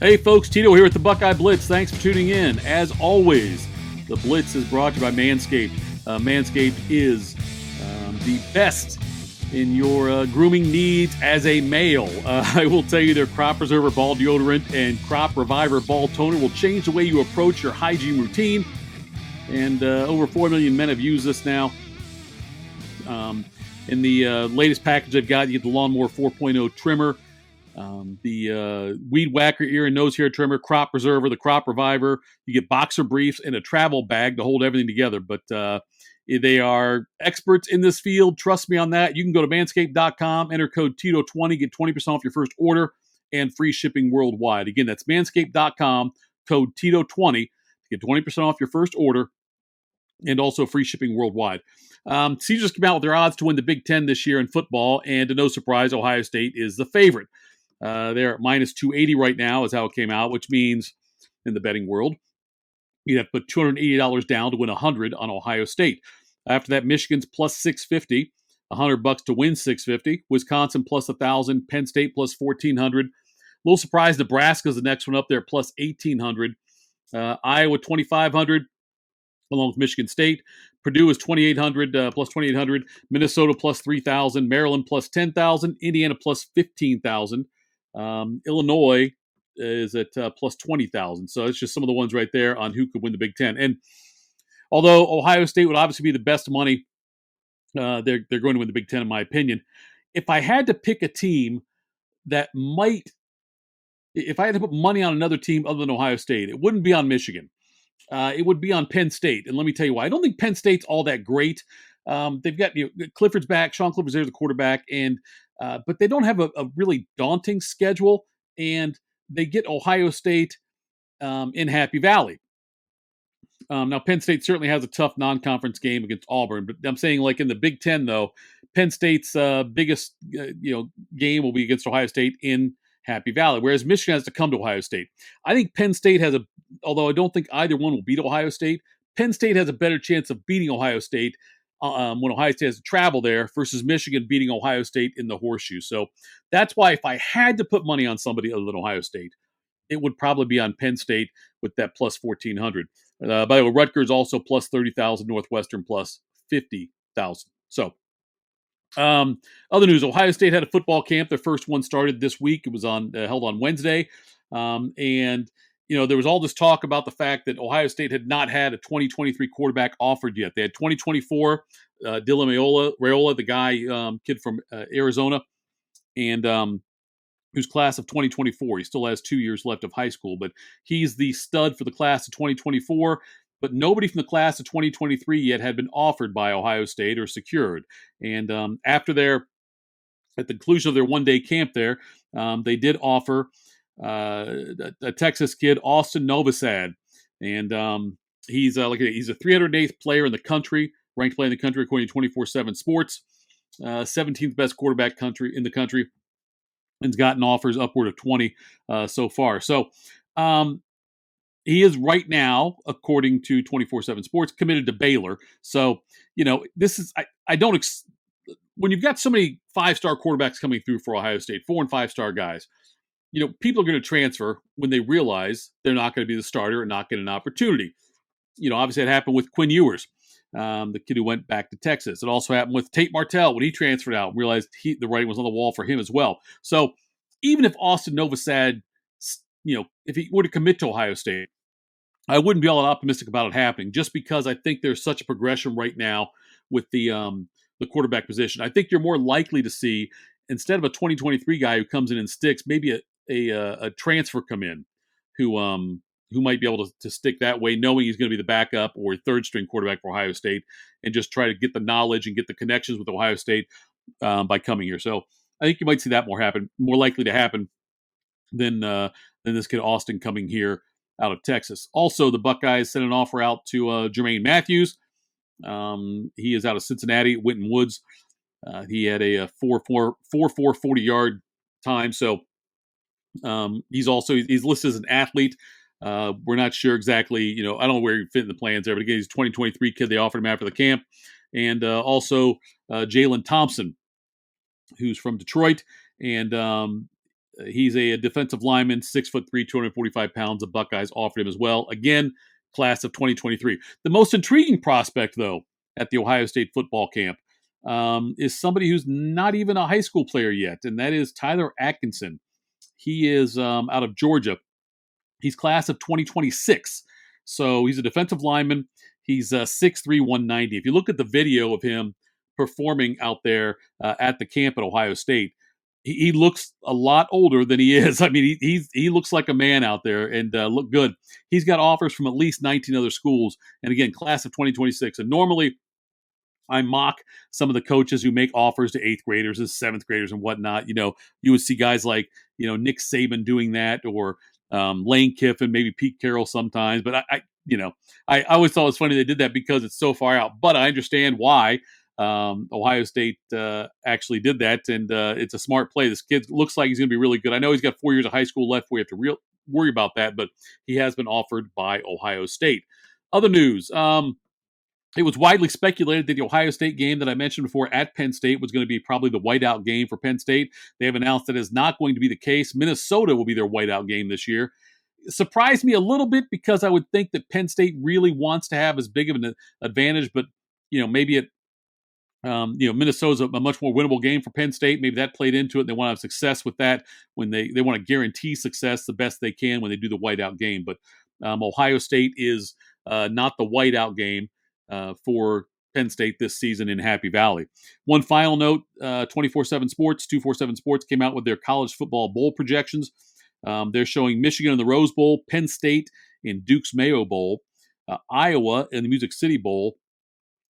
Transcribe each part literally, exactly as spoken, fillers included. Hey folks, Tito here with the Buckeye Blitz. Thanks for tuning in. As always, the Blitz is brought to you by Manscaped. Uh, Manscaped is um, the best in your uh, grooming needs as a male. Uh, I will tell you their Crop Preserver Ball Deodorant and Crop Reviver Ball Toner will change the way you approach your hygiene routine. And uh, over four million men have used this now. Um, in the uh, latest package I've got, you get the Lawnmower four point oh trimmer, um, the uh, Weed Whacker ear and nose hair trimmer, Crop Preserver, the Crop Reviver. You get boxer briefs and a travel bag to hold everything together. But uh, they are experts in this field. Trust me on that. You can go to manscaped dot com, enter code Tito twenty, get twenty percent off your first order and free shipping worldwide. Again, that's manscaped dot com, code Tito twenty, to get twenty percent off your first order and also free shipping worldwide. Um, Caesars came out with their odds to win the Big Ten this year in football, and to no surprise, Ohio State is the favorite. Uh, they're at minus two eighty right now is how it came out, which means in the betting world, you'd have to put two hundred eighty dollars down to win one hundred on Ohio State. After that, Michigan's plus six fifty, one hundred bucks to win six fifty. Wisconsin plus one thousand, Penn State plus fourteen hundred. A little surprise, Nebraska's the next one up there, plus eighteen hundred. Uh, Iowa twenty-five hundred, along with Michigan State. Purdue is twenty-eight hundred, uh, plus twenty-eight hundred. Minnesota plus three thousand. Maryland plus ten thousand. Indiana plus fifteen thousand. Um, Illinois is at uh, plus twenty thousand. So it's just some of the ones right there on who could win the Big Ten. And although Ohio State would obviously be the best money, uh, they're, they're going to win the Big Ten, in my opinion. If I had to pick a team that might, if I had to put money on another team other than Ohio State, it wouldn't be on Michigan. Uh, it would be on Penn State. And let me tell you why. I don't think Penn State's all that great. Um, they've got, you know, Clifford's back, Sean Clifford's there, the quarterback, and uh, but they don't have a, a really daunting schedule, and they get Ohio State um, in Happy Valley. Um, now, Penn State certainly has a tough non-conference game against Auburn, but I'm saying, like, in the Big Ten, though, Penn State's uh, biggest uh, you know game will be against Ohio State in Happy Valley, whereas Michigan has to come to Ohio State. I think Penn State has a, although I don't think either one will beat Ohio State, Penn State has a better chance of beating Ohio State um, when Ohio State has to travel there versus Michigan beating Ohio State in the horseshoe. So that's why if I had to put money on somebody other than Ohio State, it would probably be on Penn State with that plus fourteen hundred. Uh, by the way, Rutgers also plus thirty thousand, Northwestern plus fifty thousand. So um, other news, Ohio State had a football camp. Their first one started this week. It was on uh, held on Wednesday. Um, and, you know, there was all this talk about the fact that Ohio State had not had a twenty twenty-three quarterback offered yet. They had twenty twenty-four, uh, Dylan Raiola, Raiola, the guy, um, kid from uh, Arizona, and um, who's class of twenty twenty-four. He still has two years left of high school, but he's the stud for the class of twenty twenty-four. But nobody from the class of twenty twenty-three yet had been offered by Ohio State or secured. And um, after their, at the conclusion of their one-day camp there, um, they did offer uh, a, a Texas kid, Austin Novosad. And um, he's uh, like a, he's a three hundred eighth player in the country, ranked player in the country according to twenty-four seven Sports, uh, seventeenth best quarterback country in the country, and's gotten offers upward of twenty uh, so far. So um, he is right now, according to twenty-four seven Sports, committed to Baylor. So, you know, this is, I, I don't, ex- when you've got so many five-star quarterbacks coming through for Ohio State, four and five-star guys, you know, people are going to transfer when they realize they're not going to be the starter and not get an opportunity. You know, obviously it happened with Quinn Ewers, um, the kid who went back to Texas. It also happened with Tate Martell when he transferred out and realized he, the writing was on the wall for him as well. So even if Austin Novosad, you know, if he were to commit to Ohio State, I wouldn't be all that optimistic about it happening just because I think there's such a progression right now with the um, the quarterback position. I think you're more likely to see, instead of a twenty twenty-three guy who comes in and sticks, maybe a a, a transfer come in who um, who might be able to, to stick that way, knowing he's going to be the backup or third-string quarterback for Ohio State, and just try to get the knowledge and get the connections with Ohio State um, by coming here. So I think you might see that more happen, more likely to happen than uh, than this kid Austin coming here out of Texas. Also, the Buckeyes sent an offer out to uh, Jermaine Matthews. Um, he is out of Cincinnati, Winton Woods. Uh, he had a, a four four, four four forty-yard time, so um, he's also he's listed as an athlete. Uh, we're not sure exactly, you know, I don't know where he fit in the plans there, but again, he's a twenty twenty-three kid. They offered him after the camp. And uh, also uh, Jalen Thompson, who's from Detroit, and um, He's a defensive lineman, six foot three, two hundred forty-five pounds. The Buckeyes offered him as well. Again, class of twenty twenty-three. The most intriguing prospect, though, at the Ohio State football camp um, is somebody who's not even a high school player yet, and that is Tyler Atkinson. He is um, out of Georgia. He's class of twenty twenty-six. So he's a defensive lineman. He's uh, six three, one ninety. If you look at the video of him performing out there uh, at the camp at Ohio State, he, he looks a lot older than he is. I mean, he he's, he looks like a man out there and uh, looked good. He's got offers from at least nineteen other schools. And again, class of twenty twenty-six. And normally I mock some of the coaches who make offers to eighth graders and seventh graders and whatnot. You know, you would see guys like, you know, Nick Saban doing that, or um, Lane Kiffin, maybe Pete Carroll sometimes. But I, I you know, I, I always thought it was funny they did that because it's so far out. But I understand why um, Ohio State uh, actually did that. And uh, it's a smart play. This kid looks like he's going to be really good. I know he's got four years of high school left. We have to real worry about that. But he has been offered by Ohio State. Other news. Um, It was widely speculated that the Ohio State game that I mentioned before at Penn State was going to be probably the whiteout game for Penn State. They have announced that is not going to be the case. Minnesota will be their whiteout game this year. It surprised me a little bit because I would think that Penn State really wants to have as big of an advantage, but you know, maybe it, um, you know, Minnesota's a, a much more winnable game for Penn State. Maybe that played into it. And they want to have success with that when they they want to guarantee success the best they can when they do the whiteout game. But um, Ohio State is uh, not the whiteout game Uh, for Penn State this season in Happy Valley. One final note, uh, twenty-four seven Sports, two forty-seven Sports came out with their college football bowl projections. Um, they're showing Michigan in the Rose Bowl, Penn State in Duke's Mayo Bowl, uh, Iowa in the Music City Bowl,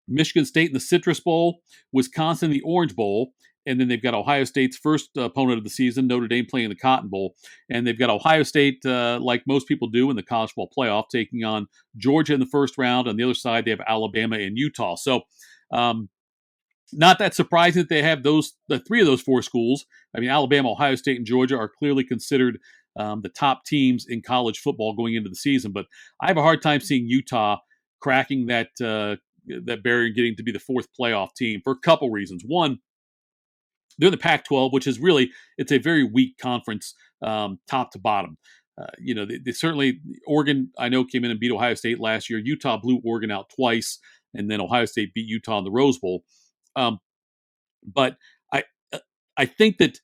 Michigan State in the Citrus Bowl, Wisconsin in the Orange Bowl, and then they've got Ohio State's first opponent of the season, Notre Dame, playing in the Cotton Bowl. And they've got Ohio State, uh, like most people do in the college football playoff, taking on Georgia in the first round. On the other side, they have Alabama and Utah. So um, not that surprising that they have those the three of those four schools. I mean, Alabama, Ohio State, and Georgia are clearly considered um, the top teams in college football going into the season. But I have a hard time seeing Utah cracking that, uh, that barrier and getting to be the fourth playoff team for a couple reasons. One, they're in the Pac twelve, which is really, it's a very weak conference um, top to bottom. Uh, you know, they, they certainly, Oregon, I know, came in and beat Ohio State last year. Utah blew Oregon out twice, and then Ohio State beat Utah in the Rose Bowl. Um, but I I think that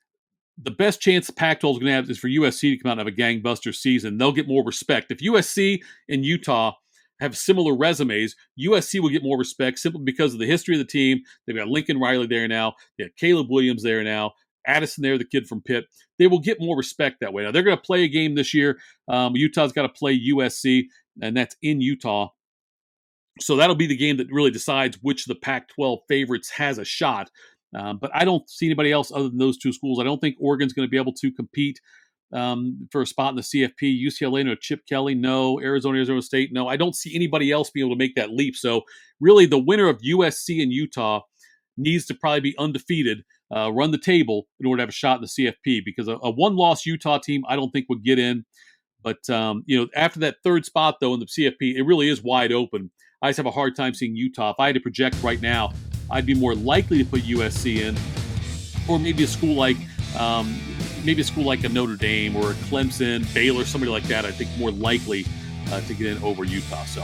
the best chance the Pac twelve is going to have is for U S C to come out and have a gangbuster season. They'll get more respect. If U S C and Utah have similar resumes, U S C will get more respect simply because of the history of the team. They've got Lincoln Riley there now. They got Caleb Williams there now. Addison there, the kid from Pitt. They will get more respect that way. Now, they're going to play a game this year. Um, Utah's got to play U S C, and that's in Utah. So that'll be the game that really decides which of the Pac twelve favorites has a shot. Um, but I don't see anybody else other than those two schools. I don't think Oregon's going to be able to compete Um, for a spot in the C F P. U C L A, no. Chip Kelly, no. Arizona, Arizona State, no. I don't see anybody else being able to make that leap. So really the winner of U S C and Utah needs to probably be undefeated, uh, run the table in order to have a shot in the C F P, because a, a one-loss Utah team I don't think would get in. But, um, you know, after that third spot, though, in the C F P, it really is wide open. I just have a hard time seeing Utah. If I had to project right now, I'd be more likely to put U S C in, or maybe a school like um, – maybe a school like a Notre Dame or a Clemson, Baylor, somebody like that, I think more likely uh, to get in over Utah. So,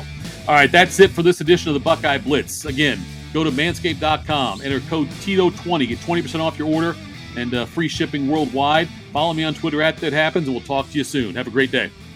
all right, that's it for this edition of the Buckeye Blitz. Again, go to manscaped dot com, enter code T I T O twenty, get twenty percent off your order and uh, free shipping worldwide. Follow me on Twitter at That Happens, and we'll talk to you soon. Have a great day.